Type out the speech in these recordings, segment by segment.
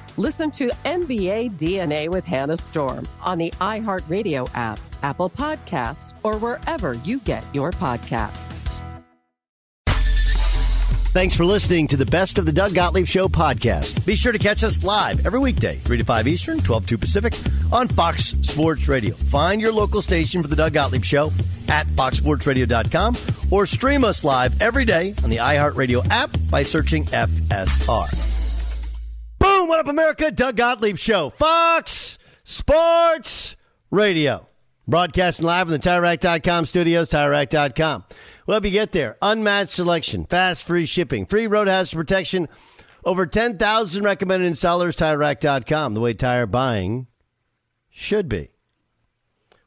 Listen to NBA DNA with Hannah Storm on the iHeartRadio app, Apple Podcasts, or wherever you get your podcasts. Thanks for listening to the Best of the Doug Gottlieb Show podcast. Be sure to catch us live every weekday, 3 to 5 Eastern, 12 to 2 Pacific, on Fox Sports Radio. Find your local station for the Doug Gottlieb Show at foxsportsradio.com or stream us live every day on the iHeartRadio app by searching FSR. Boom! What up, America? Doug Gottlieb Show. Fox Sports Radio. Broadcasting live in the TireRack.com studios, TireRack.com. We'll help you get there. Unmatched selection, fast, free shipping, free roadhouse protection, over 10,000 recommended installers, TireRack.com, the way tire buying should be.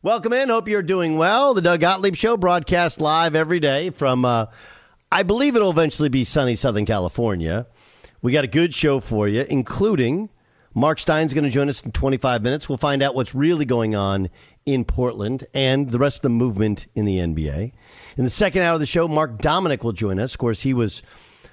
Welcome in. Hope you're doing well. The Doug Gottlieb Show broadcasts live every day from, I believe it'll eventually be sunny Southern California. We got a good show for you, including Mark Stein's going to join us in 25 minutes. We'll find out what's really going on in Portland and the rest of the movement in the NBA. In the second hour of the show, Mark Dominic will join us. Of course, he was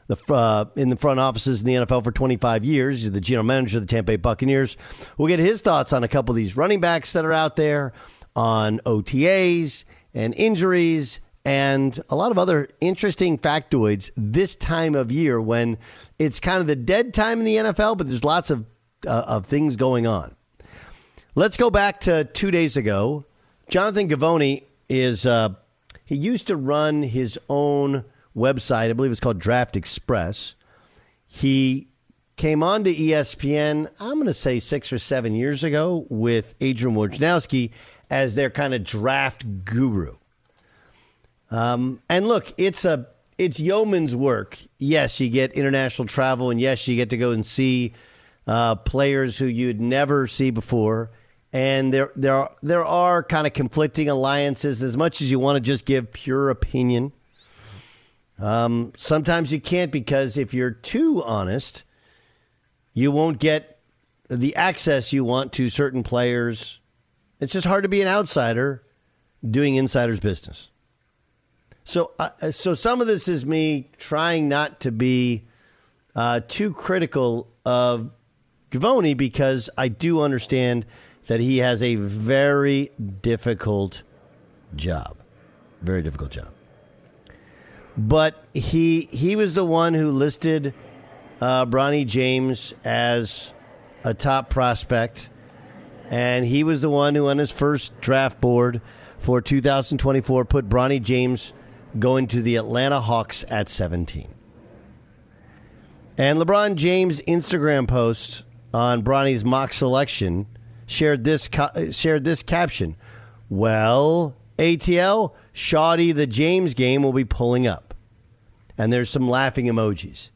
in the front offices in the NFL for 25 years. He's the general manager of the Tampa Bay Buccaneers. We'll get his thoughts on a couple of these running backs that are out there, on OTAs and injuries, and a lot of other interesting factoids this time of year when it's kind of the dead time in the NFL, but there's lots of things going on. Let's go back to 2 days ago. Jonathan Givony is, he used to run his own website. I believe it's called Draft Express. He came on to ESPN, I'm going to say 6 or 7 years ago, with Adrian Wojnarowski as their kind of draft guru. And look, it's yeoman's work. Yes, you get international travel, and yes, you get to go and see players who you'd never see before. And there are kind of conflicting alliances. As much as you want to just give pure opinion, sometimes you can't, because if you're too honest, you won't get the access you want to certain players. It's just hard to be an outsider doing insider's business. So some of this is me trying not to be too critical of Givony, because I do understand that he has a very difficult job. Very difficult job. But he was the one who listed Bronny James as a top prospect, and he was the one who on his first draft board for 2024 put Bronny James going to the Atlanta Hawks at 17. And LeBron James' Instagram post on Bronny's mock selection shared this caption. Well, ATL, Shawty, the James game will be pulling up. And there's some laughing emojis.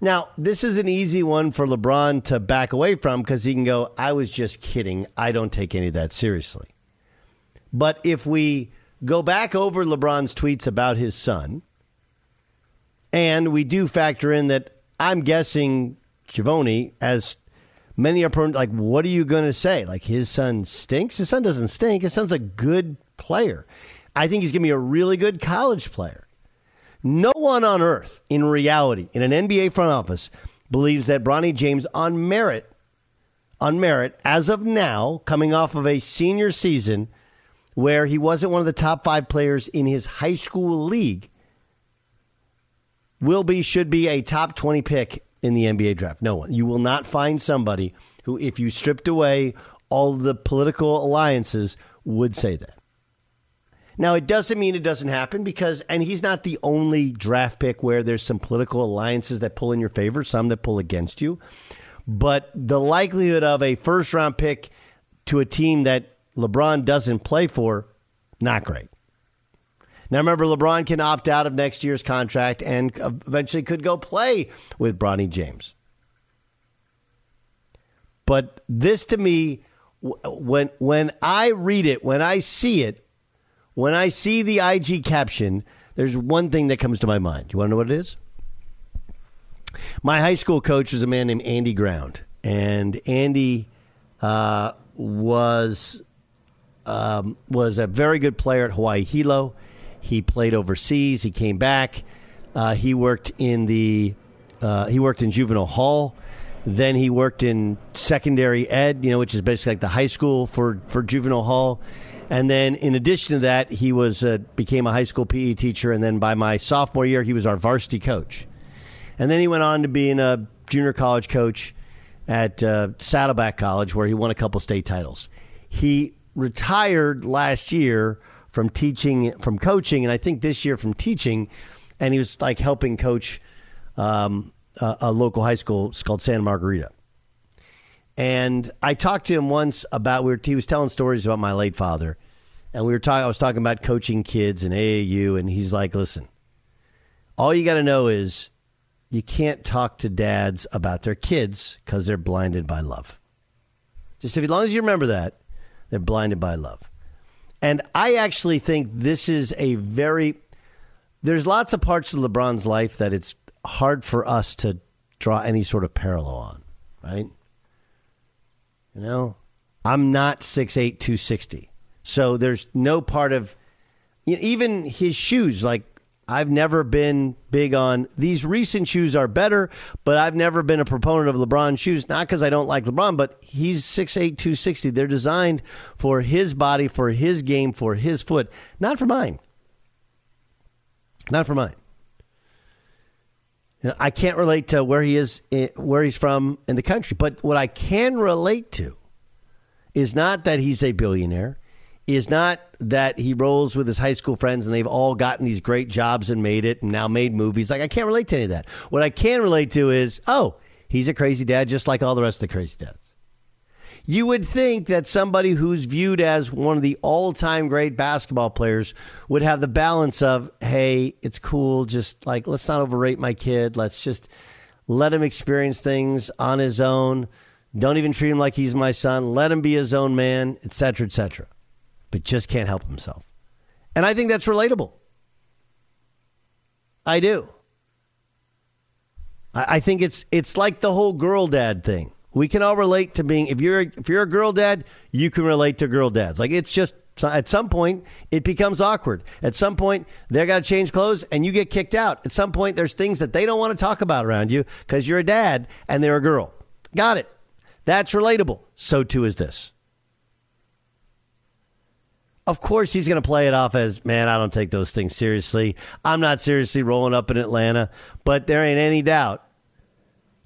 Now, this is an easy one for LeBron to back away from because he can go, I was just kidding. I don't take any of that seriously. But if we go back over LeBron's tweets about his son, and we do factor in that I'm guessing Givony, as many are like, what are you going to say? Like, his son stinks? His son doesn't stink. His son's a good player. I think he's going to be a really good college player. No one on earth, in reality, in an NBA front office, believes that Bronny James, on merit, as of now, coming off of a senior season where he wasn't one of the top five players in his high school league, should be a top 20 pick in the NBA draft. No one. You will not find somebody who, if you stripped away all the political alliances, would say that. Now, it doesn't mean it doesn't happen because, and he's not the only draft pick where there's some political alliances that pull in your favor, some that pull against you. But the likelihood of a first round pick to a team that LeBron doesn't play for, not great. Now, remember, LeBron can opt out of next year's contract and eventually could go play with Bronny James. But this, to me, when I read it, when I see it, when I see the IG caption, there's one thing that comes to my mind. You want to know what it is? My high school coach was a man named Andy Ground. And Andy was a very good player at Hawaii Hilo. He played overseas. He came back. He worked in juvenile hall. Then he worked in secondary ed, which is basically like the high school for juvenile hall. And then, in addition to that, he became a high school PE teacher. And then by my sophomore year, he was our varsity coach. And then he went on to being a junior college coach at Saddleback College, where he won a couple state titles. He retired last year from coaching, and I think this year from teaching, and he was like helping coach a local high school. It's called Santa Margarita. And I talked to him once about he was telling stories about my late father, and I was talking about coaching kids and AAU, and he's like, listen, all you got to know is you can't talk to dads about their kids because they're blinded by love. Just as long as you remember that, they're blinded by love. And I actually think this is there's lots of parts of LeBron's life that it's hard for us to draw any sort of parallel on, right? I'm not 6'8", 260. So there's no part of, even his shoes, like I've never been big on, these recent shoes are better, but I've never been a proponent of LeBron shoes, not because I don't like LeBron, but he's 6'8", 260. They're designed for his body, for his game, for his foot, not for mine. Not for mine. I can't relate to where he's from in the country, but what I can relate to is not that he's a billionaire, is not that he rolls with his high school friends and they've all gotten these great jobs and made it and now made movies. Like, I can't relate to any of that. What I can relate to is, he's a crazy dad just like all the rest of the crazy dads. You would think that somebody who's viewed as one of the all-time great basketball players would have the balance of, hey, it's cool, just like, let's not overrate my kid. Let's just let him experience things on his own. Don't even treat him like he's my son. Let him be his own man, et cetera, et cetera. But just can't help himself. And I think that's relatable. I do. I think it's like the whole girl dad thing. We can all relate to being, if you're a girl dad, you can relate to girl dads. Like, it's just, at some point, it becomes awkward. At some point, they're got to change clothes and you get kicked out. At some point, there's things that they don't want to talk about around you because you're a dad and they're a girl. Got it. That's relatable. So too is this. Of course, he's going to play it off as, man, I don't take those things seriously. I'm not seriously rolling up in Atlanta, but there ain't any doubt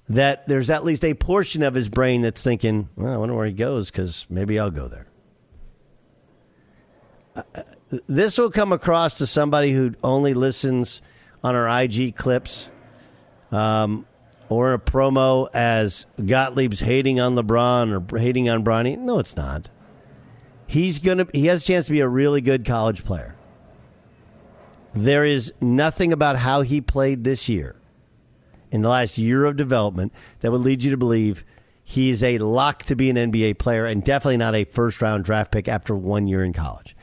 that there's at least a portion of his brain that's thinking, well, I wonder where he goes because maybe I'll go there. This will come across to somebody who only listens on our IG clips or a promo as Gottlieb's hating on LeBron or hating on Bronny. No, it's not. He has a chance to be a really good college player. There is nothing about how he played this year in the last year of development that would lead you to believe he is a lock to be an NBA player and definitely not a first-round draft pick after 1 year in college.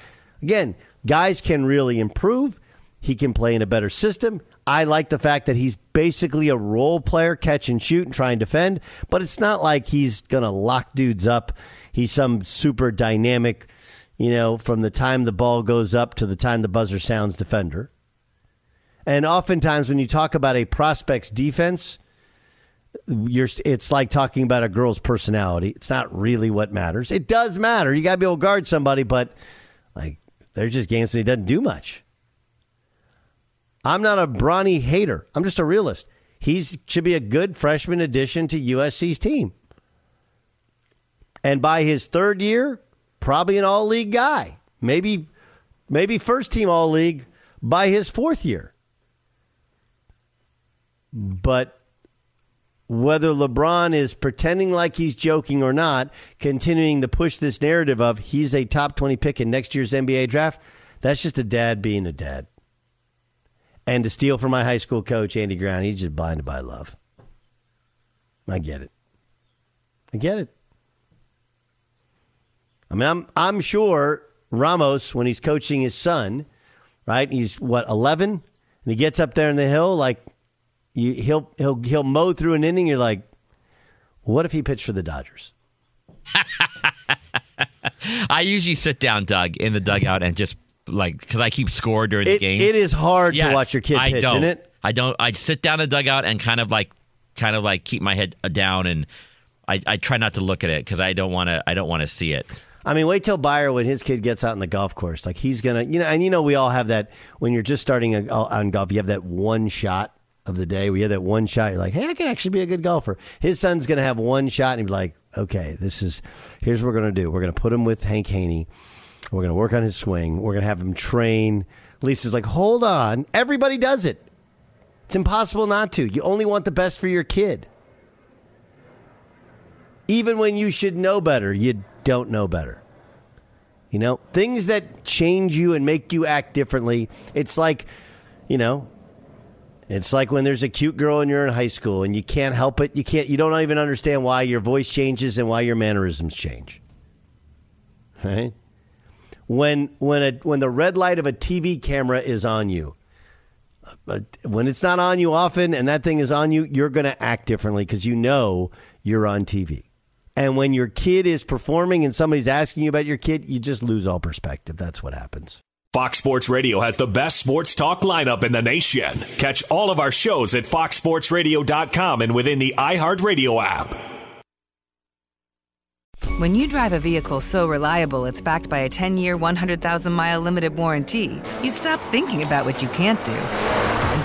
Again, guys can really improve. He can play in a better system. I like the fact that he's basically a role player, catch and shoot and try and defend, but it's not like he's going to lock dudes up. He's some super dynamic, you know, from the time the ball goes up to the time the buzzer sounds defender. And oftentimes when you talk about a prospect's defense, it's like talking about a girl's personality. It's not really what matters. It does matter. You got to be able to guard somebody, but like there's just games when he doesn't do much. I'm not a Bronny hater. I'm just a realist. He should be a good freshman addition to USC's team. And by his third year, probably an all-league guy. Maybe first-team all-league by his fourth year. But whether LeBron is pretending like he's joking or not, continuing to push this narrative of he's a top 20 pick in next year's NBA draft, that's just a dad being a dad. And to steal from my high school coach, Andy Brown, he's just blinded by love. I get it. I get it. I mean, I'm sure Ramos, when he's coaching his son, right? He's what, 11, and he gets up there in the hill, like he'll mow through an inning. You're like, what if he pitched for the Dodgers? I usually sit down, Doug, in the dugout and just. Like, because I keep score during the game. It is hard to watch your kid pitch, isn't it? I sit down in the dugout and kind of like keep my head down, and I try not to look at it because I don't want to see it. I mean, wait till Byer when his kid gets out on the golf course. Like he's gonna, and we all have that when you're just starting on golf. You have that one shot of the day. We have that one shot. You're like, hey, I could actually be a good golfer. His son's gonna have one shot, and he'd be like, okay, here's what we're gonna do. We're gonna put him with Hank Haney. We're going to work on his swing. We're going to have him train. Lisa's like, hold on. Everybody does it. It's impossible not to. You only want the best for your kid. Even when you should know better, you don't know better. You know, things that change you and make you act differently. It's like, when there's a cute girl and you're in high school and you can't help it. You don't even understand why your voice changes and why your mannerisms change. Right? When the red light of a TV camera is on you, when it's not on you often and that thing is on you, you're going to act differently because you're on TV. And when your kid is performing and somebody's asking you about your kid, you just lose all perspective. That's what happens. Fox Sports Radio has the best sports talk lineup in the nation. Catch all of our shows at foxsportsradio.com and within the iHeartRadio app. When you drive a vehicle so reliable it's backed by a 10-year, 100,000-mile limited warranty, you stop thinking about what you can't do and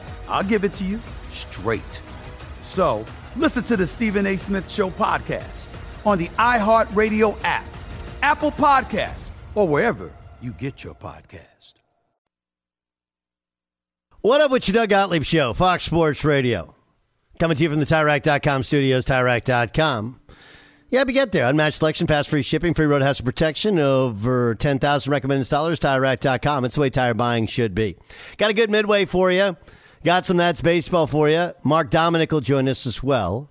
I'll give it to you straight. So listen to the Stephen A. Smith Show podcast on the iHeartRadio app, Apple Podcasts, or wherever you get your podcast. What up with your Doug Gottlieb Show, Fox Sports Radio. Coming to you from the TireRack.com studios, TireRack.com. You help you get there. Unmatched selection, fast-free shipping, free road hazard protection, over 10,000 recommended installers, TireRack.com. It's the way tire buying should be. Got a good midway for you. Got some That's Baseball for you. Mark Dominic will join us as well.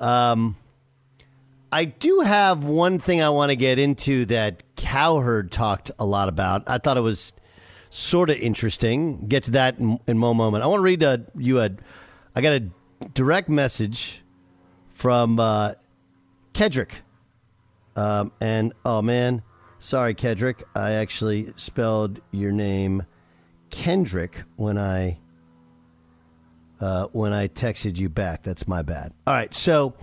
I do have one thing I want to get into that Cowherd talked a lot about. I thought it was sort of interesting. Get to that in one moment. I want to read you a. I got a direct message from Kedrick, and oh man, sorry Kedrick, I actually spelled your name Kendrick when I texted you back. That's my bad. All right, so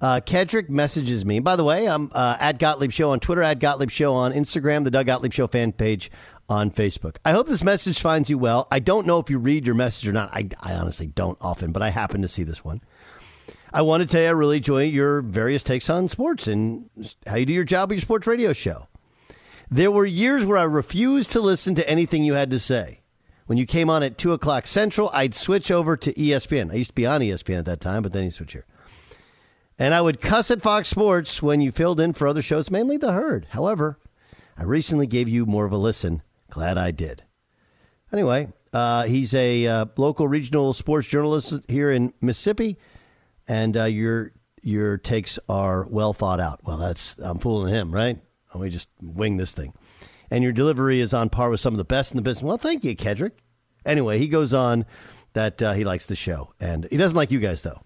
Kedrick messages me. By the way, I'm at Gottlieb Show on Twitter, at Gottlieb Show on Instagram, the Doug Gottlieb Show fan page on Facebook. I hope this message finds you well. I don't know if you read your message or not. I honestly don't often, but I happen to see this one. I want to tell you, I really enjoy your various takes on sports and how you do your job at your sports radio show. There were years where I refused to listen to anything you had to say. When you came on at 2 o'clock Central, I'd switch over to ESPN. I used to be on ESPN at that time, but then you switch here. And I would cuss at Fox Sports when you filled in for other shows, mainly The Herd. However, I recently gave you more of a listen. Glad I did. Anyway, he's a local regional sports journalist here in Mississippi, and your takes are well thought out. Well, that's I'm fooling him, right? Let me just wing this thing. And your delivery is on par with some of the best in the business. Well, thank you, Kedrick. Anyway, he goes on that he likes the show, and he doesn't like you guys, though.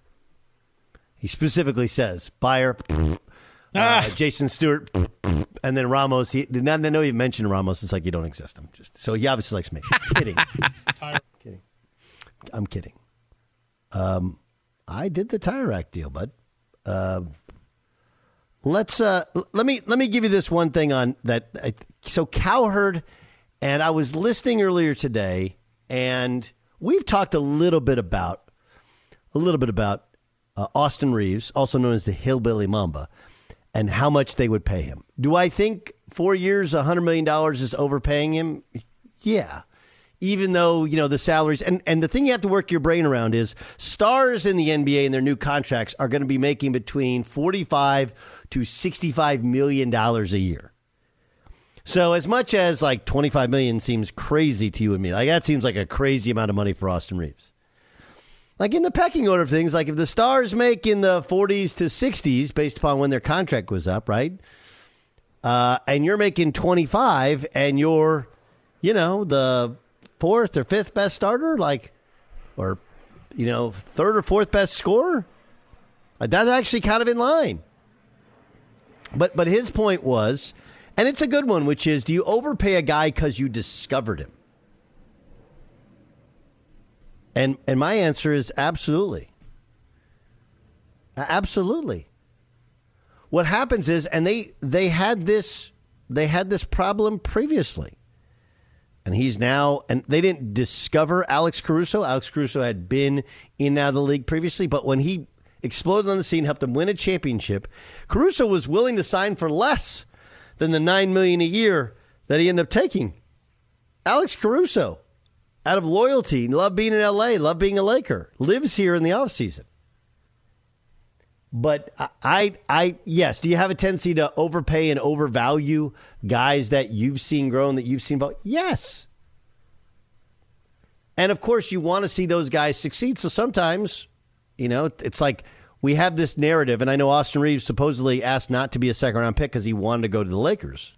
He specifically says, Buyer, Jason Stewart, and then Ramos. He did not know you mentioned Ramos. It's like you don't exist. I'm just so he obviously likes me. I'm kidding. I'm kidding. I did the Tire Rack deal, bud. Let me give you this one thing on that. So Cowherd, and I was listening earlier today, and we've talked a little bit about Austin Reaves, also known as the Hillbilly Mamba, and how much they would pay him. Do I think 4 years, $100 million is overpaying him? Yeah. Even though, you know, the salaries. And the thing you have to work your brain around is stars in the NBA and their new contracts are going to be making between $45 to $65 million a year. So as much as like $25 million seems crazy to you and me, like that seems like a crazy amount of money for Austin Reaves. Like in the pecking order of things, like if the stars make in the 40s to 60s based upon when their contract was up, right? And you're making 25 and you're, you know, the fourth or fifth best starter, like, or, you know, third or fourth best scorer. That's actually kind of in line. But his point was, and it's a good one, which is, do you overpay a guy because you discovered him? And my answer is absolutely. Absolutely. What happens is, and they had this problem previously. And he's now, and they didn't discover Alex Caruso. Alex Caruso had been in and out of the league previously, but when he exploded on the scene, helped them win a championship, Caruso was willing to sign for less than the $9 million a year that he ended up taking. Alex Caruso, out of loyalty, love being in L.A., love being a Laker, lives here in the offseason. But yes, do you have a tendency to overpay and overvalue guys that you've seen grow and that you've seen? Yes. And, of course, you want to see those guys succeed. So sometimes, you know, it's like we have this narrative, and I know Austin Reaves supposedly asked not to be a second-round pick because he wanted to go to the Lakers.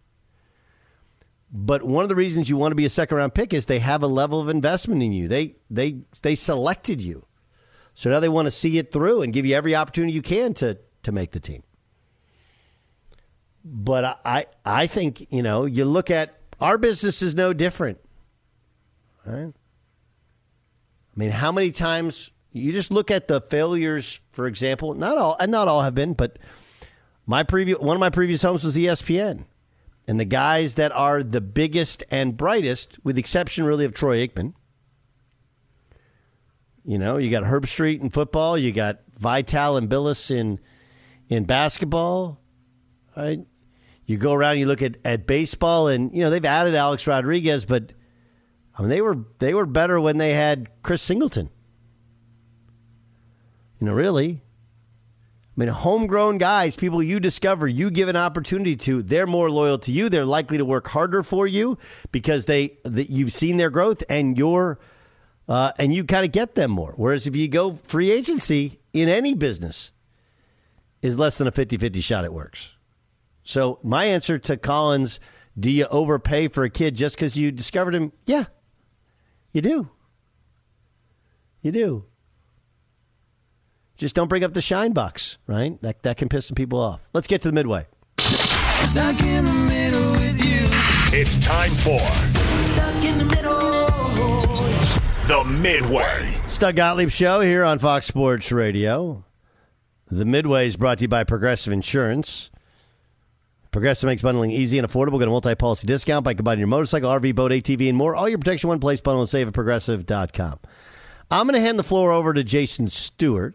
But one of the reasons you want to be a second-round pick is they have a level of investment in you. They selected you. So now they want to see it through and give you every opportunity you can to make the team. But I think, you know, you look at our business is no different. All right? I mean, how many times you just look at the failures, for example, not all have been, but one of my previous homes was ESPN. And the guys that are the biggest and brightest, with the exception really of Troy Aikman. You know, you got Herb Street in football. You got Vital and Billis in basketball. Right? You go around, you look at baseball, and, you know, they've added Alex Rodriguez, but, I mean, they were better when they had Chris Singleton. You know, really. I mean, homegrown guys, people you discover, you give an opportunity to, they're more loyal to you. They're likely to work harder for you because you've seen their growth and you kind of get them more. Whereas if you go free agency in any business is less than a 50-50 shot it works. So my answer to Collins, do you overpay for a kid just because you discovered him? Yeah, you do. You do. Just don't bring up the shine box, right? That can piss some people off. Let's get to the midway. Stuck in the middle with you. It's time for Stuck in the Middle. The Midway. It's Doug Gottlieb Show here on Fox Sports Radio. The Midway is brought to you by Progressive Insurance. Progressive makes bundling easy and affordable. Get a multi-policy discount by combining your motorcycle, RV, boat, ATV, and more. All your protection in one place. Bundle and save at Progressive.com. I'm going to hand the floor over to Jason Stewart.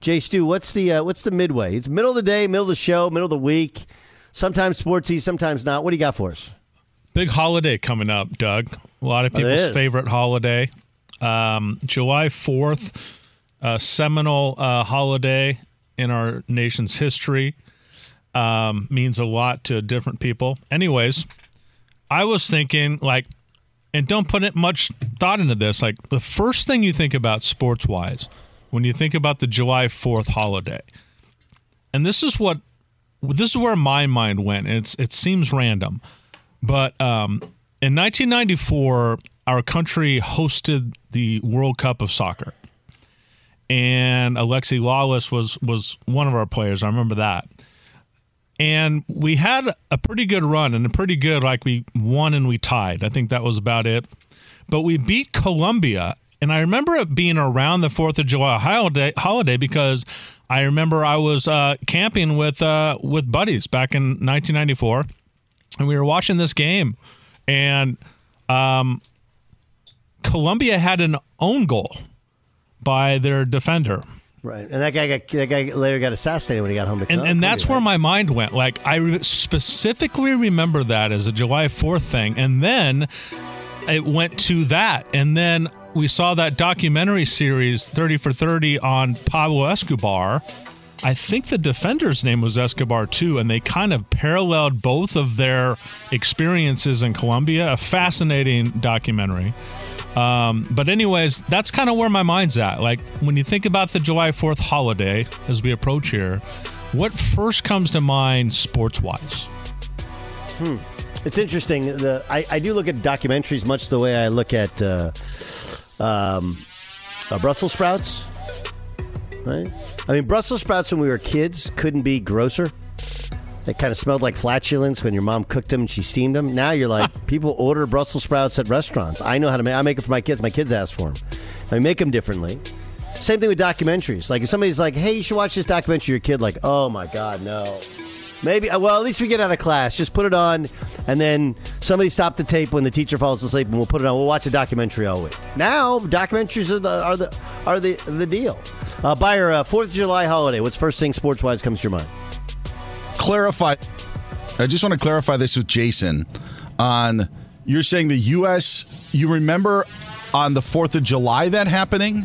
Jay Stu, what's the midway? It's middle of the day, middle of the show, middle of the week. Sometimes sportsy, sometimes not. What do you got for us? Big holiday coming up, Doug. A lot of people's favorite holiday. July 4th, a seminal holiday in our nation's history. Means a lot to different people. Anyways, I was thinking, like, and don't put much thought into this, like the first thing you think about sports-wise when you think about the July 4th holiday. And this is where my mind went. And it seems random. But in 1994, our country hosted the World Cup of soccer. And Alexi Lawless was one of our players. I remember that. And we had a pretty good run and a pretty good, like, we won and we tied. I think that was about it. But we beat Colombia. And I remember it being around the 4th of July holiday because I remember I was camping with buddies back in 1994, and we were watching this game. And Colombia had an own goal by their defender. Right, and that guy later got assassinated when he got home to Colombia. And that's where my mind went. Like, I specifically remember that as a July 4th thing. And then it went to that. And then we saw that documentary series 30 for 30 on Pablo Escobar. I think the defender's name was Escobar too, and they kind of paralleled both of their experiences in Colombia. A fascinating documentary. But anyways, that's kind of where my mind's at. Like, when you think about the July 4th holiday as we approach here, what first comes to mind sports-wise? It's interesting. I do look at documentaries much the way I look at Brussels sprouts, right? I mean, Brussels sprouts when we were kids couldn't be grosser. They kind of smelled like flatulence when your mom cooked them and she steamed them. Now you're like, people order Brussels sprouts at restaurants. I know how to make. I make it for my kids. My kids ask for them. I make them differently. Same thing with documentaries. Like, if somebody's like, "Hey, you should watch this documentary," your kid like, "Oh my God, no." Maybe, well, at least we get out of class. Just put it on, and then somebody stop the tape when the teacher falls asleep, and we'll put it on. We'll watch a documentary all week. Now, documentaries are the deal. Buyer, 4th of July holiday. What's first thing sports-wise comes to your mind? I just want to clarify this with Jason. On, you're saying the U.S. You remember on the 4th of July that happening?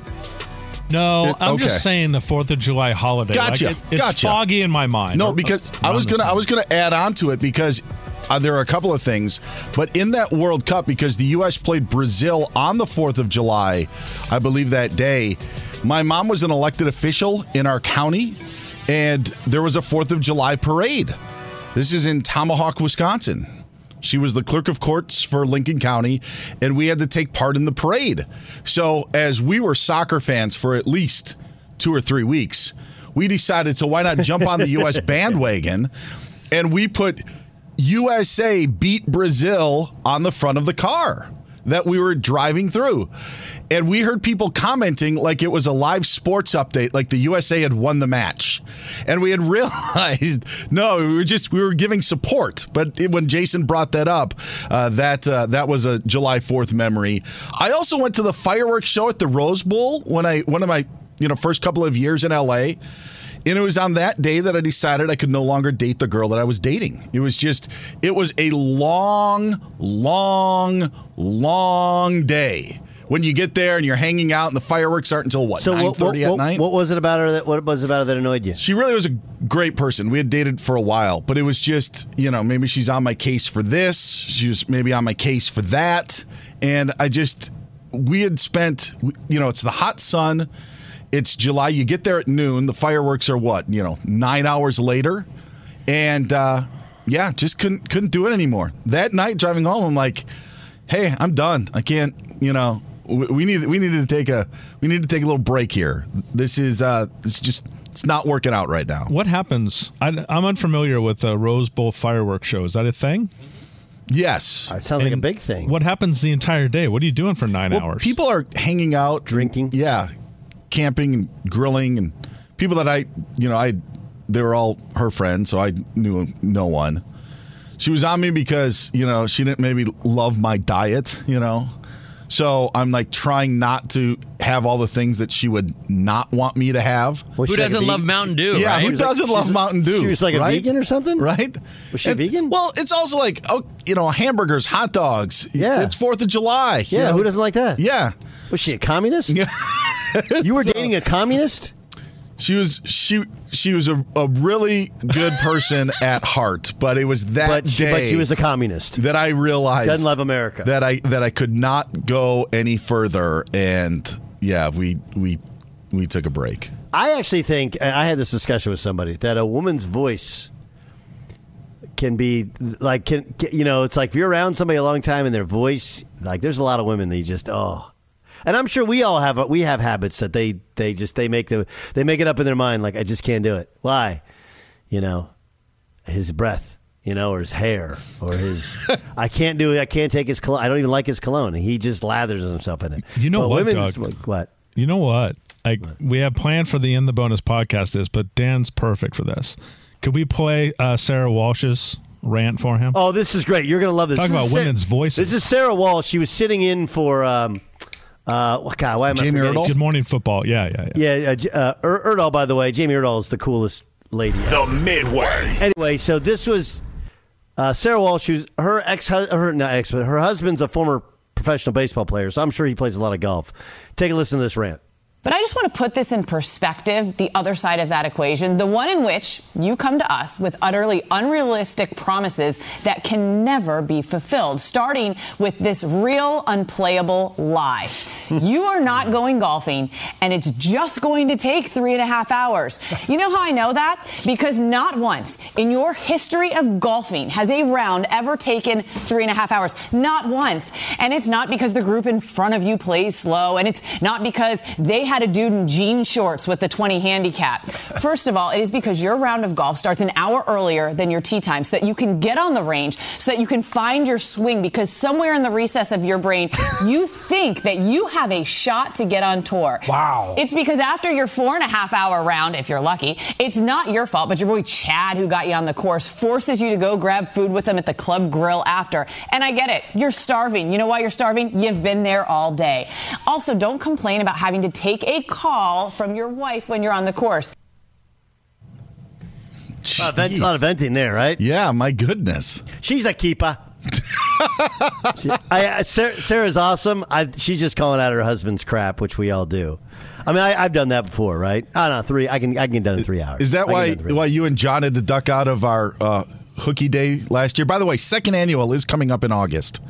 No, I'm just saying the 4th of July holiday. Gotcha. Like, it's foggy in my mind. No, because I was gonna add on to it because there are a couple of things. But in that World Cup, because the U.S. played Brazil on the 4th of July, I believe that day, my mom was an elected official in our county, and there was a 4th of July parade. This is in Tomahawk, Wisconsin. She was the clerk of courts for Lincoln County, and we had to take part in the parade. So as we were soccer fans for at least 2 or 3 weeks, we decided, so why not jump on the U.S. bandwagon? And we put USA beat Brazil on the front of the car that we were driving through. And we heard people commenting like it was a live sports update, like the USA had won the match. And we had realized, no, we were giving support. But when Jason brought that up, that was a July 4th memory. I also went to the fireworks show at the Rose Bowl one of my first couple of years in LA. And it was on that day that I decided I could no longer date the girl that I was dating. It was a long, long, long day. When you get there and you're hanging out and the fireworks aren't until 9:30 at night? What was it about her that annoyed you? She really was a great person. We had dated for a while, but it was just, maybe she's on my case for this. She was maybe on my case for that. And we had spent, it's the hot sun. It's July. You get there at noon. The fireworks are 9 hours later, and just couldn't do it anymore. That night, driving home, I'm like, "Hey, I'm done. I can't. We need to take a little break here. This is it's not working out right now." What happens? I'm unfamiliar with Rose Bowl fireworks show. Is that a thing? Yes. It sounds like a big thing. What happens the entire day? What are you doing for 9 hours? People are hanging out, drinking. Yeah. Camping and grilling, and people that they were all her friends, so I knew no one. She was on me because, she didn't maybe love my diet, So I'm like trying not to have all the things that she would not want me to have. Well, who doesn't love Mountain Dew? Yeah, right? Who doesn't love Mountain Dew? She was like a vegan or something, right? Was she vegan? Well, it's also like hamburgers, hot dogs. Yeah, it's 4th of July. Yeah, who doesn't like that? Yeah, was she a communist? Yeah. You were dating a communist? She was a really good person at heart, but it was that day. But she was a communist. That I realized doesn't love America. That I could not go any further, and we took a break. I actually think I had this discussion with somebody that a woman's voice can be like it's like if you're around somebody a long time and their voice, like there's a lot of women that you just And I'm sure we all have habits that they make it up in their mind, like I just can't do it. Why? His breath, or his hair, or his I can't do it. I can't take his cologne. I don't even like his cologne. He just lathers himself in it. What? You know what? We have planned for the In the Bonus podcast this, but Dan's perfect for this. Could we play Sarah Walsh's rant for him? Oh, this is great. You're gonna love this. Talk about women's voices. This is Sarah Walsh. She was sitting in for. Why am Jamie Erdahl? Good Morning Football. Yeah. Erdahl, by the way. Jamie Erdahl is the coolest lady ever. The Midway. Anyway, so this was Sarah Walsh. Her husband's a former professional baseball player, so I'm sure he plays a lot of golf. Take a listen to this rant. But I just want to put this in perspective, the other side of that equation, the one in which you come to us with utterly unrealistic promises that can never be fulfilled, starting with this real unplayable lie. You are not going golfing, and it's just going to take 3.5 hours. You know how I know that? Because not once in your history of golfing has a round ever taken 3.5 hours. Not once. And it's not because the group in front of you plays slow, and it's not because they had a dude in jean shorts with the 20 handicap. First of all, it is because your round of golf starts an hour earlier than your tee time so that you can get on the range, so that you can find your swing, because somewhere in the recess of your brain, you think that you have a shot to get on tour. Wow. It's because after your 4.5 hour round, if you're lucky, it's not your fault, but your boy Chad, who got you on the course, forces you to go grab food with him at the club grill after. And I get it. You're starving. You know why you're starving? You've been there all day. Also, don't complain about having to take a call from your wife when you're on the course. A lot of venting there, right? Yeah, my goodness. She's a keeper. Sarah's awesome. She's just calling out her husband's crap, which we all do. I mean, I've done that before, right? I don't know, I can get done in 3 hours. Is that why you and John had to duck out of our Hooky Day last year? By the way, second annual is coming up in August.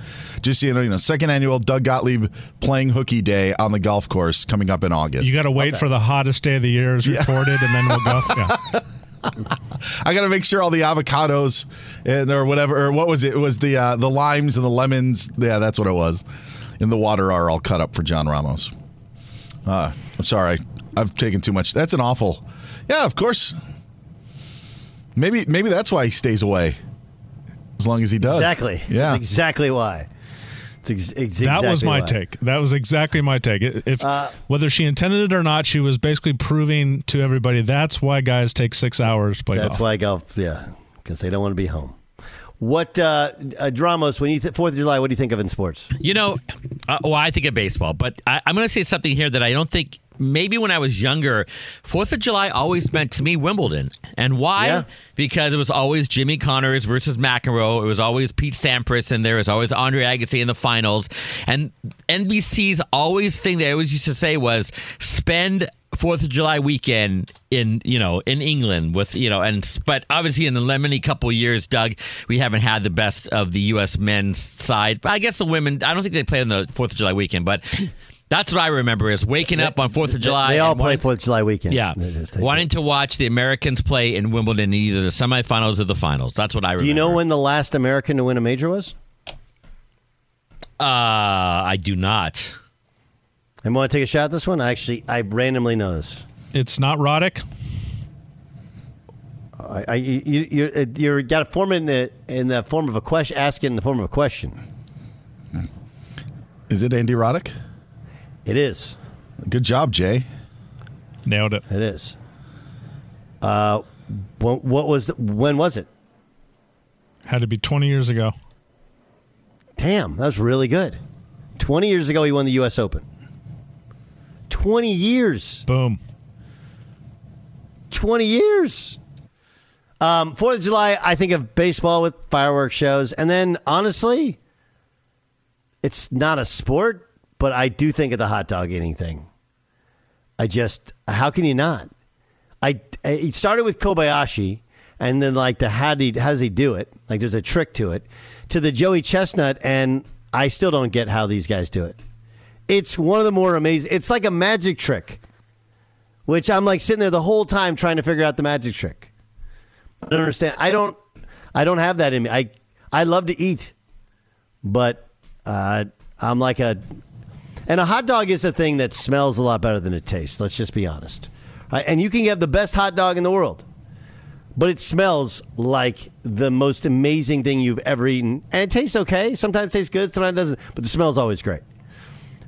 Just so you know, second annual Doug Gottlieb playing Hooky Day on the golf course coming up in August. You got to wait for the hottest day of the year is reported, and then we'll go. Yeah. I got to make sure all the avocados and or whatever, or what was it? It was the limes and the lemons. Yeah, that's what it was. In the water are all cut up for John Ramos. I'm sorry. I've taken too much. That's an awful. Yeah, of course. Maybe that's why he stays away. As long as he does. Exactly. Yeah. That's exactly why. That was my take. That was exactly my take. If whether she intended it or not, she was basically proving to everybody that's why guys take 6 hours to play golf. That's why golf, yeah, because they don't want to be home. What Dramos, when you 4th of July, what do you think of in sports? You know, well, I think of baseball, but I'm going to say something here that I don't think. Maybe when I was younger, 4th of July always meant to me Wimbledon. And why? Yeah. Because it was always Jimmy Connors versus McEnroe. It was always Pete Sampras in there. It was always Andre Agassi in the finals. And NBC's always thing they always used to say was spend 4th of July weekend in England with, but obviously in the many couple years, Doug, we haven't had the best of the U.S. men's side. But I guess the women, I don't think they play on the 4th of July weekend, but... That's what I remember is waking up on 4th of July. They all play 4th of July weekend. Yeah. Wanting to watch the Americans play in Wimbledon in either the semifinals or the finals. That's what I remember. Do you know when the last American to win a major was? I do not. I want to take a shot at this one. I randomly know this. It's not Roddick. You got to form it in the form of a question. Ask it in the form of a question. Is it Andy Roddick? It is. Good job, Jay. Nailed it. It is. When was it? Had to be 20 years ago. Damn, that was really good. 20 years ago, he won the U.S. Open. 20 years. Boom. 20 years. 4th of July, I think of baseball with fireworks shows. And then, honestly, it's not a sport. But I do think of the hot dog eating thing. How can you not? It started with Kobayashi, and then like how does he do it? Like there's a trick to it, to the Joey Chestnut, and I still don't get how these guys do it. It's one of the more amazing. It's like a magic trick, which I'm like sitting there the whole time trying to figure out the magic trick. I don't understand. I don't have that in me. I love to eat, but I'm like a. And a hot dog is a thing that smells a lot better than it tastes. Let's just be honest. Right? And you can have the best hot dog in the world, but it smells like the most amazing thing you've ever eaten. And it tastes okay. Sometimes it tastes good, sometimes it doesn't. But the smell's always great.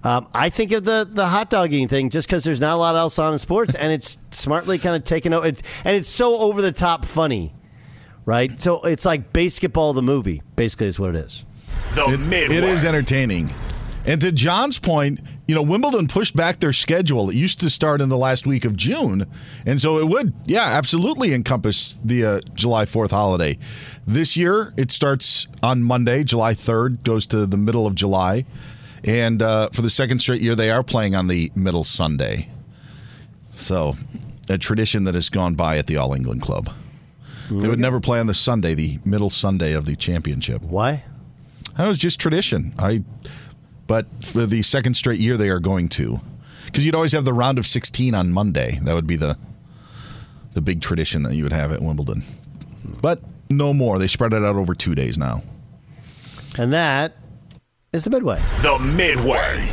I think of the hot dog eating thing just because there's not a lot else on in sports. And it's smartly kind of taken over. And it's so over-the-top funny, right? So it's like Basketball the movie, basically is what it is. It is entertaining. And to John's point, Wimbledon pushed back their schedule. It used to start in the last week of June. And so it would, absolutely encompass the July 4th holiday. This year, it starts on Monday, July 3rd, goes to the middle of July. And for the second straight year, they are playing on the middle Sunday. So a tradition that has gone by at the All England Club. Really? They would never play on the Sunday, the middle Sunday of the championship. Why? That was just tradition. But for the second straight year, they are going to. Because you'd always have the round of 16 on Monday. That would be the big tradition that you would have at Wimbledon. But no more. They spread it out over 2 days now. And that is the Midway. The Midway.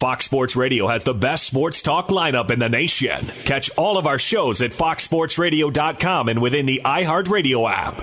Fox Sports Radio has the best sports talk lineup in the nation. Catch all of our shows at foxsportsradio.com and within the iHeartRadio app.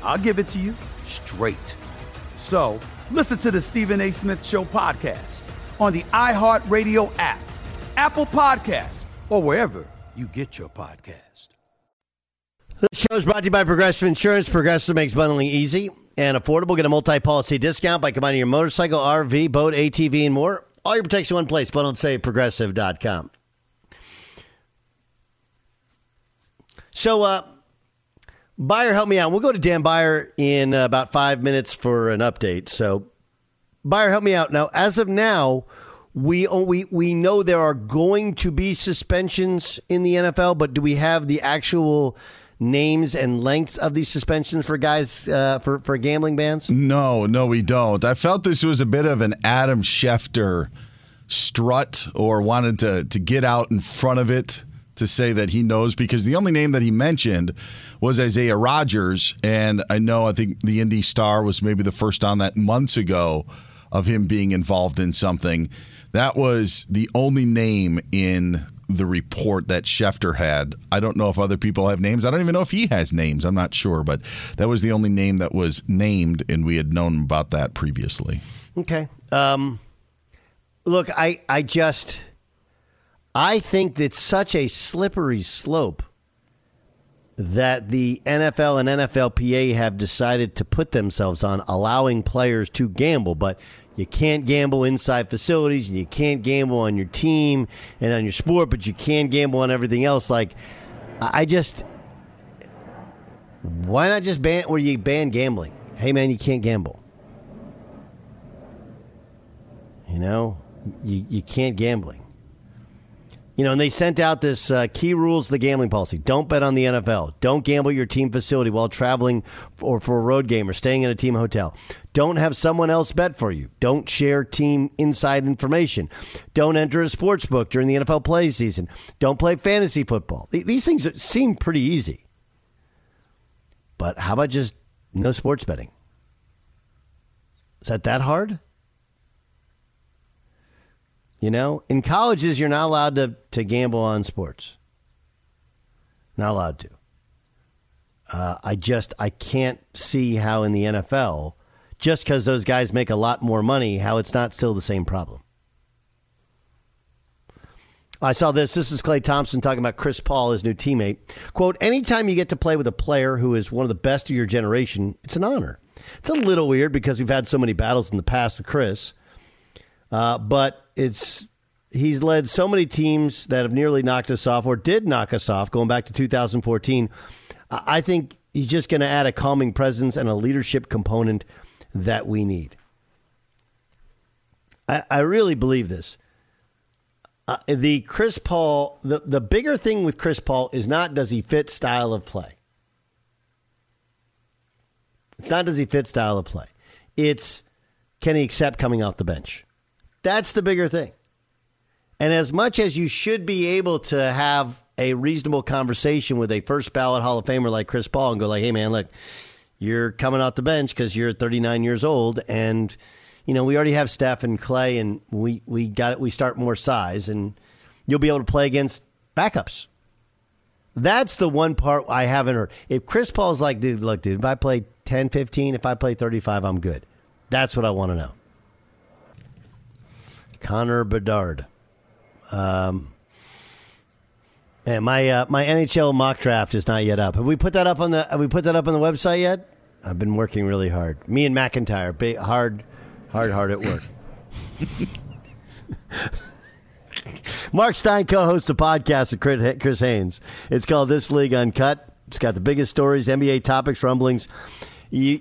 I'll give it to you straight. So, listen to the Stephen A. Smith Show podcast on the iHeartRadio app, Apple Podcasts, or wherever you get your podcast. The show is brought to you by Progressive Insurance. Progressive makes bundling easy and affordable. Get a multi-policy discount by combining your motorcycle, RV, boat, ATV, and more. All your protection in one place. Bundle and save. Progressive.com. So, Byer, help me out. We'll go to Dan Byer in about 5 minutes for an update. So, Byer, help me out. Now, as of now, we know there are going to be suspensions in the NFL, but do we have the actual names and lengths of these suspensions for guys for gambling bans? No, we don't. I felt this was a bit of an Adam Schefter strut, or wanted to get out in front of it, to say that he knows, because the only name that he mentioned was Isaiah Rodgers. And I think the Indy Star was maybe the first on that months ago of him being involved in something. That was the only name in the report that Schefter had. I don't know if other people have names. I don't even know if he has names. I'm not sure, but that was the only name that was named, and we had known about that previously. Okay. Look, I think that's such a slippery slope that the NFL and NFLPA have decided to put themselves on, allowing players to gamble. But you can't gamble inside facilities, and you can't gamble on your team and on your sport, but you can gamble on everything else. Like, why not just ban, or you ban gambling? Hey, man, you can't gamble. You know, you can't gambling. You know, and they sent out this key rules of the gambling policy. Don't bet on the NFL. Don't gamble your team facility while traveling or for a road game or staying in a team hotel. Don't have someone else bet for you. Don't share team inside information. Don't enter a sports book during the NFL play season. Don't play fantasy football. These things seem pretty easy. But how about just no sports betting? Is that hard? You know, in colleges, you're not allowed to gamble on sports. Not allowed to. I can't see how in the NFL, just because those guys make a lot more money, how it's not still the same problem. I saw this. This is Klay Thompson talking about Chris Paul, his new teammate. Quote, anytime you get to play with a player who is one of the best of your generation, it's an honor. It's a little weird because we've had so many battles in the past with Chris. But he's led so many teams that have nearly knocked us off, or did knock us off, going back to 2014. I think he's just going to add a calming presence and a leadership component that we need. I really believe this. The Chris Paul, the bigger thing with Chris Paul is not does he fit style of play. It's not does he fit style of play. It's can he accept coming off the bench. That's the bigger thing. And as much as you should be able to have a reasonable conversation with a first ballot Hall of Famer like Chris Paul and go like, hey, man, look, you're coming off the bench because you're 39 years old and – you know, we already have Steph and Clay, and we got it. We start more size, and you'll be able to play against backups. That's the one part I haven't heard. If Chris Paul's like, dude, look, dude, if I play 10, 15, if I play 35, I'm good. That's what I want to know. Connor Bedard. And my NHL mock draft is not yet up. Have we put that up on the website yet? I've been working really hard. Me and McIntyre, hard at work. Mark Stein co-hosts the podcast with Chris Haynes. It's called This League Uncut. It's got the biggest stories, NBA topics, rumblings. You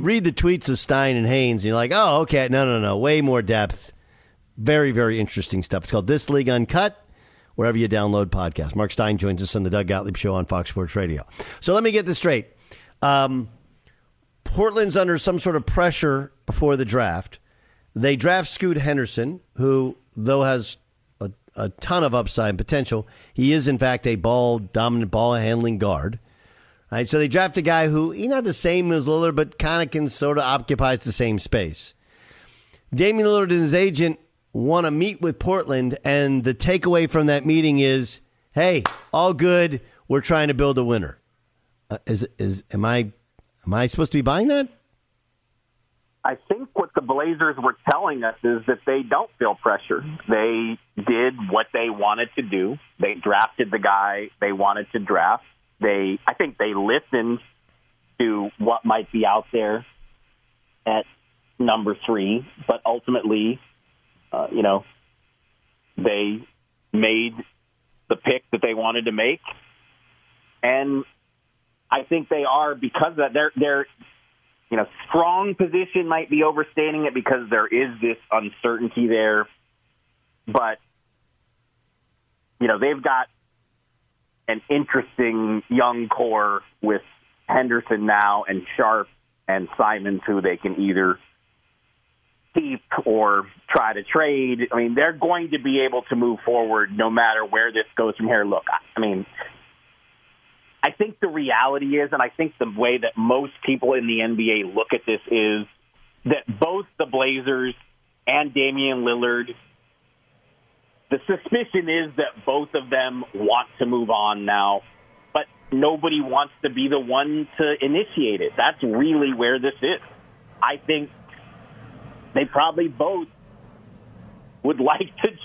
read the tweets of Stein and Haynes, and you're like, oh, okay, no, way more depth. Very, very interesting stuff. It's called This League Uncut, wherever you download podcasts. Mark Stein joins us on the Doug Gottlieb Show on Fox Sports Radio. So let me get this straight. Portland's under some sort of pressure before the draft. They draft Scoot Henderson, who, though has a ton of upside and potential, he is, in fact, a dominant ball-handling guard. All right, so they draft a guy who, he's not the same as Lillard, but kind of can sort of occupies the same space. Damian Lillard and his agent want to meet with Portland, and the takeaway from that meeting is, hey, all good, we're trying to build a winner. Am I supposed to be buying that? I think what the Blazers were telling us is that they don't feel pressure. They did what they wanted to do. They drafted the guy they wanted to draft. I think they listened to what might be out there at number 3, but ultimately, they made the pick that they wanted to make. And I think they are, because of their strong position might be overstating it, because there is this uncertainty there. But, they've got an interesting young core with Henderson now and Sharp and Simons, who they can either keep or try to trade. I mean, they're going to be able to move forward no matter where this goes from here. Look, I think the reality is, and I think the way that most people in the NBA look at this is that both the Blazers and Damian Lillard, the suspicion is that both of them want to move on now, but nobody wants to be the one to initiate it. That's really where this is. I think they probably both would like to just,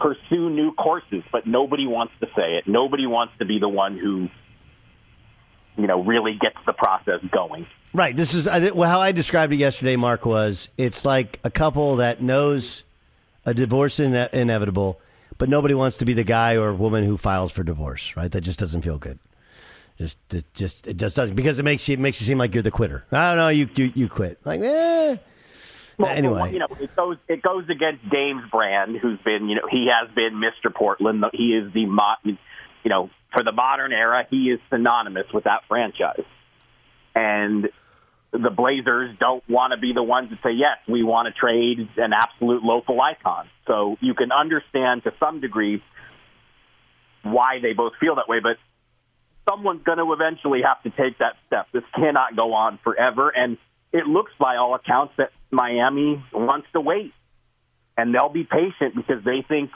pursue new courses, but nobody wants to say it. Nobody wants to be the one who, really gets the process going. Right. This is how I described it yesterday, Mark, was it's like a couple that knows a divorce is inevitable, but nobody wants to be the guy or woman who files for divorce, right? That just doesn't feel good. It just doesn't, because it makes you seem like you're the quitter. Oh, no, you quit. Like, eh. Well, anyway, it goes against Dame's brand, who's been, he has been Mr. Portland. He is the, for the modern era, he is synonymous with that franchise. And the Blazers don't want to be the ones that say, yes, we want to trade an absolute local icon. So you can understand to some degree why they both feel that way, but someone's going to eventually have to take that step. This cannot go on forever. And it looks by all accounts that Miami wants to wait, and they'll be patient because they think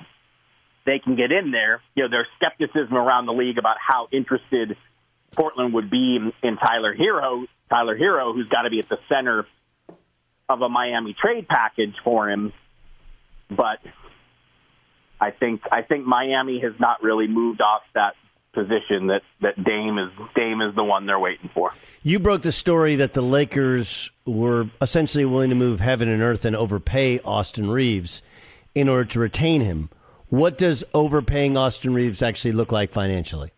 they can get in there. There's skepticism around the league about how interested Portland would be in Tyler Hero, who's got to be at the center of a Miami trade package for him. But I think Miami has not really moved off that position that Dame is the one they're waiting for. You broke the story that the Lakers were essentially willing to move heaven and earth and overpay Austin Reaves in order to retain him. What does overpaying Austin Reaves actually look like financially?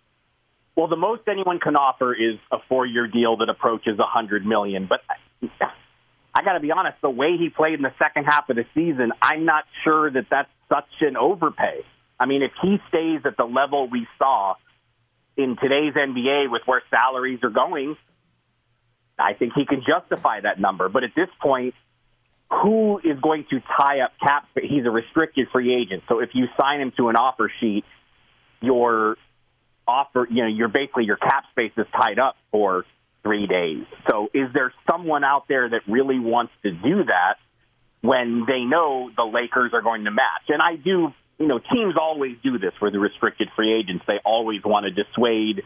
Well, the most anyone can offer is a 4-year deal that approaches $100 million. But I I got to be honest, the way he played in the second half of the season, I'm not sure that that's such an overpay. I mean, if he stays at the level we saw in today's NBA with where salaries are going, I think he can justify that number. But at this point, who is going to tie up cap? He's a restricted free agent. So if you sign him to an offer sheet, your offer, you know, you're basically your cap space is tied up for 3 days. So is there someone out there that really wants to do that when they know the Lakers are going to match? And I do, you know, teams always do this for the restricted free agents. They always want to dissuade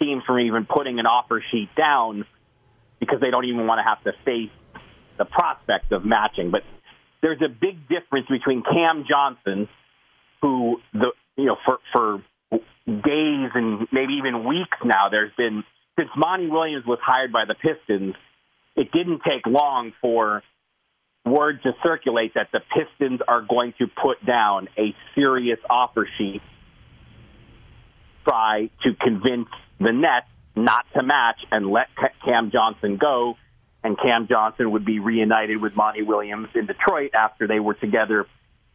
teams from even putting an offer sheet down because they don't even want to have to face the prospect of matching. But there's a big difference between Cam Johnson, who, the you know, for days and maybe even weeks now, there's been, since Monty Williams was hired by the Pistons, it didn't take long for word to circulate that the Pistons are going to put down a serious offer sheet, try to convince the Nets not to match and let Cam Johnson go. And Cam Johnson would be reunited with Monty Williams in Detroit after they were together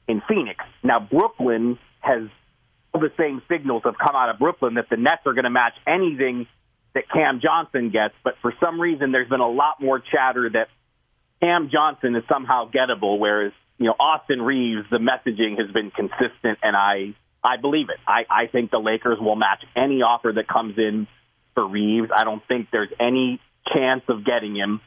in Phoenix. Now, Brooklyn has all the same signals have come out of Brooklyn that the Nets are going to match anything that Cam Johnson gets. But for some reason, there's been a lot more chatter that Cam Johnson is somehow gettable, whereas, you know, Austin Reaves, the messaging has been consistent, and I believe it. I think the Lakers will match any offer that comes in for Reaves. I don't think there's any chance of getting him.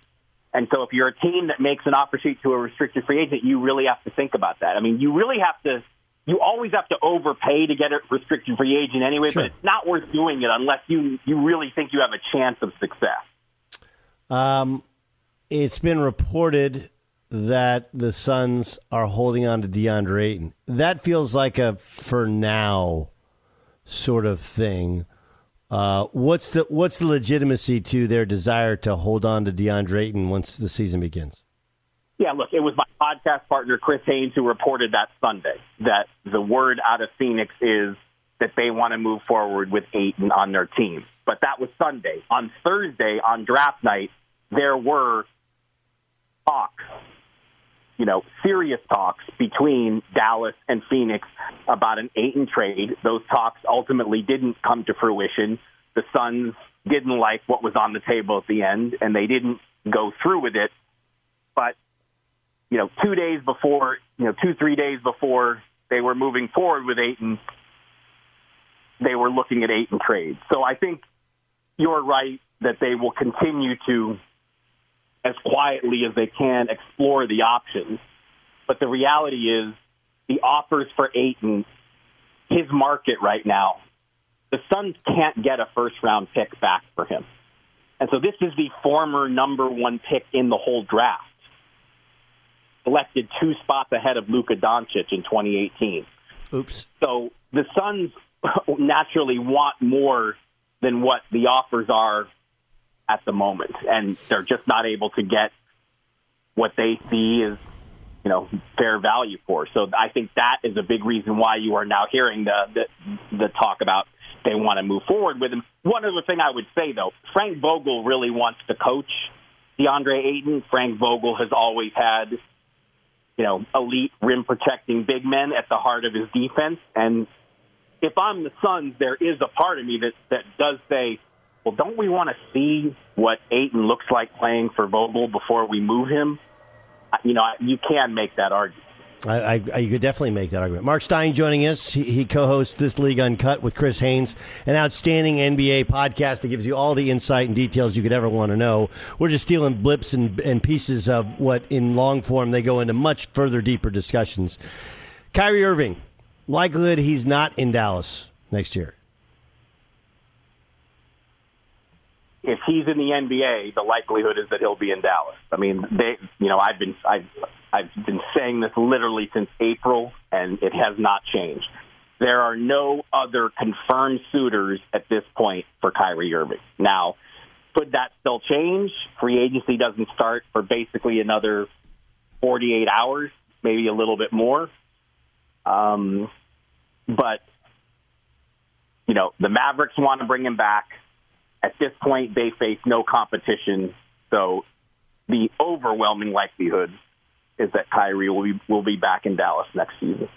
And so if you're a team that makes an offer sheet to a restricted free agent, you really have to think about that. I mean, you really have to – you always have to overpay to get a restricted free agent anyway, sure. But it's not worth doing it unless you really think you have a chance of success. It's been reported that the Suns are holding on to DeAndre Ayton. That feels like a for now sort of thing. What's the legitimacy to their desire to hold on to DeAndre Ayton once the season begins? Yeah, look, it was my podcast partner, Chris Haynes, who reported that Sunday that the word out of Phoenix is that they want to move forward with Ayton on their team. But that was Sunday. On Thursday, on draft night, there were talks, you know, serious talks between Dallas and Phoenix about an Ayton trade. Those talks ultimately didn't come to fruition. The Suns didn't like what was on the table at the end, and they didn't go through with it. But, you know, 3 days before they were moving forward with Ayton, they were looking at Ayton trades. So I think you're right that they will continue to, as quietly as they can, explore the options. But the reality is the offers for Ayton, his market right now, the Suns can't get a first-round pick back for him. And so this is the former number one pick in the whole draft, selected 2 spots ahead of Luka Doncic in 2018. Oops. So the Suns naturally want more than what the offers are at the moment, and they're just not able to get what they see as, you know, fair value for. So I think that is a big reason why you are now hearing the talk about they want to move forward with him. One other thing I would say, though, Frank Vogel really wants to coach DeAndre Ayton. Frank Vogel has always had, you know, elite rim-protecting big men at the heart of his defense. And if I'm the Suns, there is a part of me that does say, well, don't we want to see what Ayton looks like playing for Vogel before we move him? You know, you can make that argument. You could definitely make that argument. Mark Stein joining us. He co-hosts This League Uncut with Chris Haynes, an outstanding NBA podcast that gives you all the insight and details you could ever want to know. We're just stealing blips and pieces of what, in long form, they go into much further, deeper discussions. Kyrie Irving, likelihood he's not in Dallas next year. If he's in the NBA, the likelihood is that he'll be in Dallas. I mean, I've been saying this literally since April, and it has not changed. There are no other confirmed suitors at this point for Kyrie Irving. Now, could that still change? Free agency doesn't start for basically another 48 hours, maybe a little bit more. But, you know, the Mavericks want to bring him back. At this point, they face no competition, so the overwhelming likelihood is that Kyrie will be back in Dallas next season.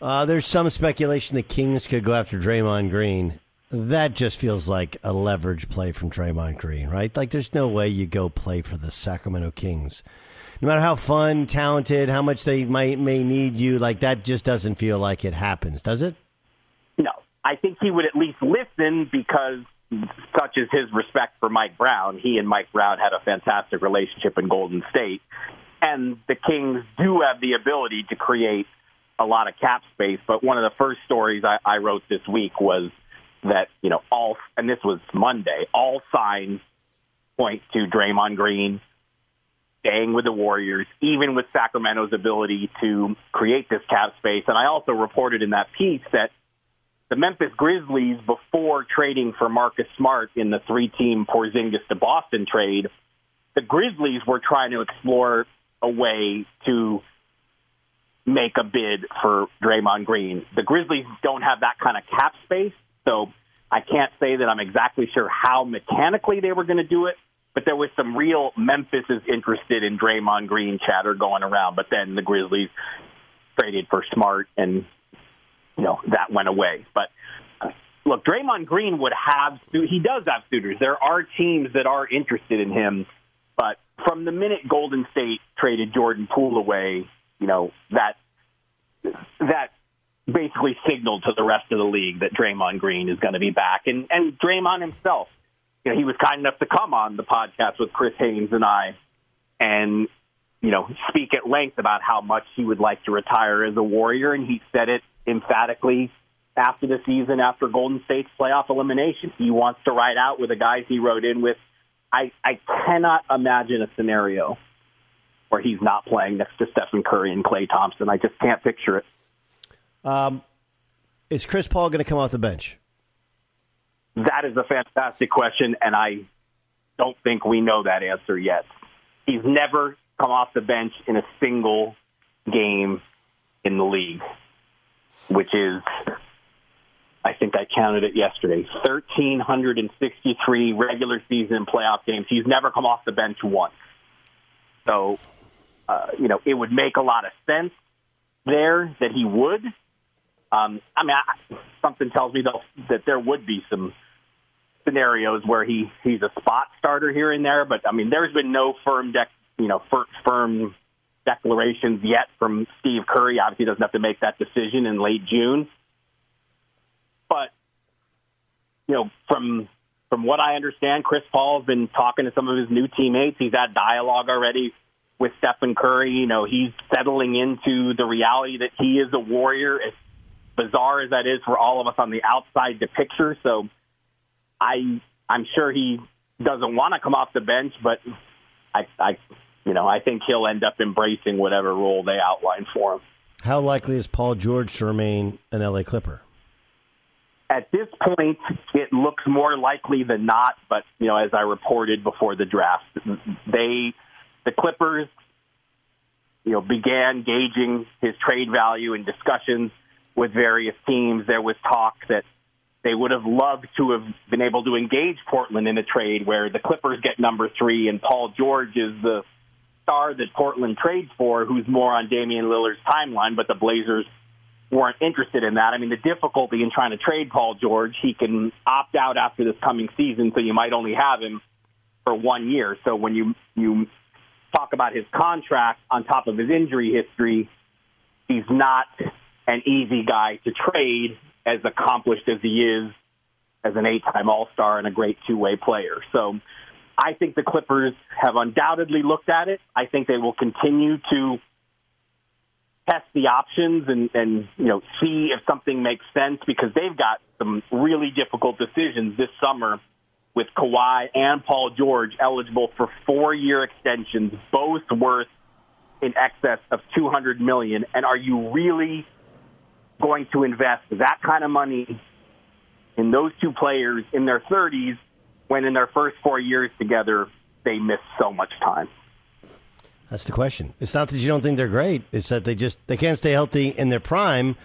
There's some speculation the Kings could go after Draymond Green. That just feels like a leverage play from Draymond Green, right? Like, there's no way you go play for the Sacramento Kings. No matter how fun, talented, how much they may need you, like, that just doesn't feel like it happens, does it? No. I think he would at least listen because such is his respect for Mike Brown. He and Mike Brown had a fantastic relationship in Golden State. And the Kings do have the ability to create a lot of cap space. But one of the first stories I wrote this week was that, you know, all, and this was Monday, all signs point to Draymond Green staying with the Warriors, even with Sacramento's ability to create this cap space. And I also reported in that piece that the Memphis Grizzlies, before trading for Marcus Smart in the three-team Porzingis to Boston trade, the Grizzlies were trying to explore a way to make a bid for Draymond Green. The Grizzlies don't have that kind of cap space, so I can't say that I'm exactly sure how mechanically they were going to do it, but there was some real Memphis is interested in Draymond Green chatter going around. But then the Grizzlies traded for Smart, and you know that went away. But look, Draymond Green does have suitors. There are teams that are interested in him, but from the minute Golden State traded Jordan Poole away, you know, that basically signaled to the rest of the league that Draymond Green is going to be back. And Draymond himself, you know, he was kind enough to come on the podcast with Chris Haynes and I and, you know, speak at length about how much he would like to retire as a Warrior. And he said it emphatically after the season, after Golden State's playoff elimination. He wants to ride out with the guys he rode in with. I cannot imagine a scenario where he's not playing next to Stephen Curry and Klay Thompson. I just can't picture it. Is Chris Paul going to come off the bench? That is a fantastic question, and I don't think we know that answer yet. He's never come off the bench in a single game in the league, which is, I think I counted it yesterday, 1,363 regular season playoff games. He's never come off the bench once. So, you know, it would make a lot of sense there that he would. I mean, something tells me, though, that there would be some scenarios where he's a spot starter here and there. But, I mean, there's been no firm declarations yet from Steve Curry. Obviously, he doesn't have to make that decision in late June. But, you know, from what I understand, Chris Paul's been talking to some of his new teammates. He's had dialogue already with Stephen Curry. You know, he's settling into the reality that he is a Warrior, as bizarre as that is for all of us on the outside the picture. So I'm sure he doesn't want to come off the bench, but I think he'll end up embracing whatever role they outline for him. How likely is Paul George to remain an LA Clipper? At this point, it looks more likely than not, but, you know, as I reported before the draft, the Clippers, you know, began gauging his trade value in discussions with various teams. There was talk that they would have loved to have been able to engage Portland in a trade where the Clippers get number 3 and Paul George is the star that Portland trades for, who's more on Damian Lillard's timeline, but the Blazers weren't interested in that. I mean, the difficulty in trying to trade Paul George, he can opt out after this coming season, so you might only have him for 1 year. So when you talk about his contract on top of his injury history, he's not an easy guy to trade, as accomplished as he is as an 8-time All-Star and a great two-way player. So I think the Clippers have undoubtedly looked at it. I think they will continue to test the options and you know, see if something makes sense, because they've got some really difficult decisions this summer with Kawhi and Paul George eligible for 4-year extensions, both worth in excess of $200 million. And are you really going to invest that kind of money in those two players in their 30s when in their first 4 years together they miss so much time? That's the question. It's not that you don't think they're great. It's that they can't stay healthy in their prime.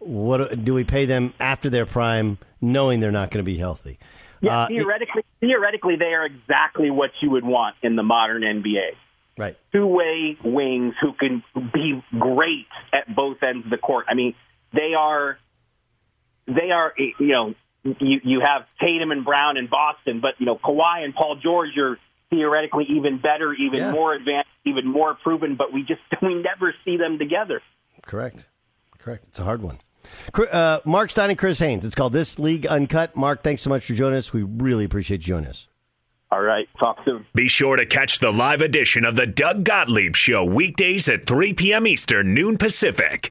What do we pay them after their prime, knowing they're not going to be healthy? Yeah, theoretically, they are exactly what you would want in the modern NBA. Right. Two-way wings who can be great at both ends of the court. I mean, they are, you know, you have Tatum and Brown in Boston, but, you know, Kawhi and Paul George are theoretically even better, more advanced, even more proven, but we never see them together. Correct. It's a hard one. Mark Stein and Chris Haynes. It's called This League Uncut. Mark, thanks so much for joining us. We really appreciate you joining us. All right. Talk soon. Be sure to catch the live edition of the Doug Gottlieb Show weekdays at 3 p.m. Eastern, noon Pacific.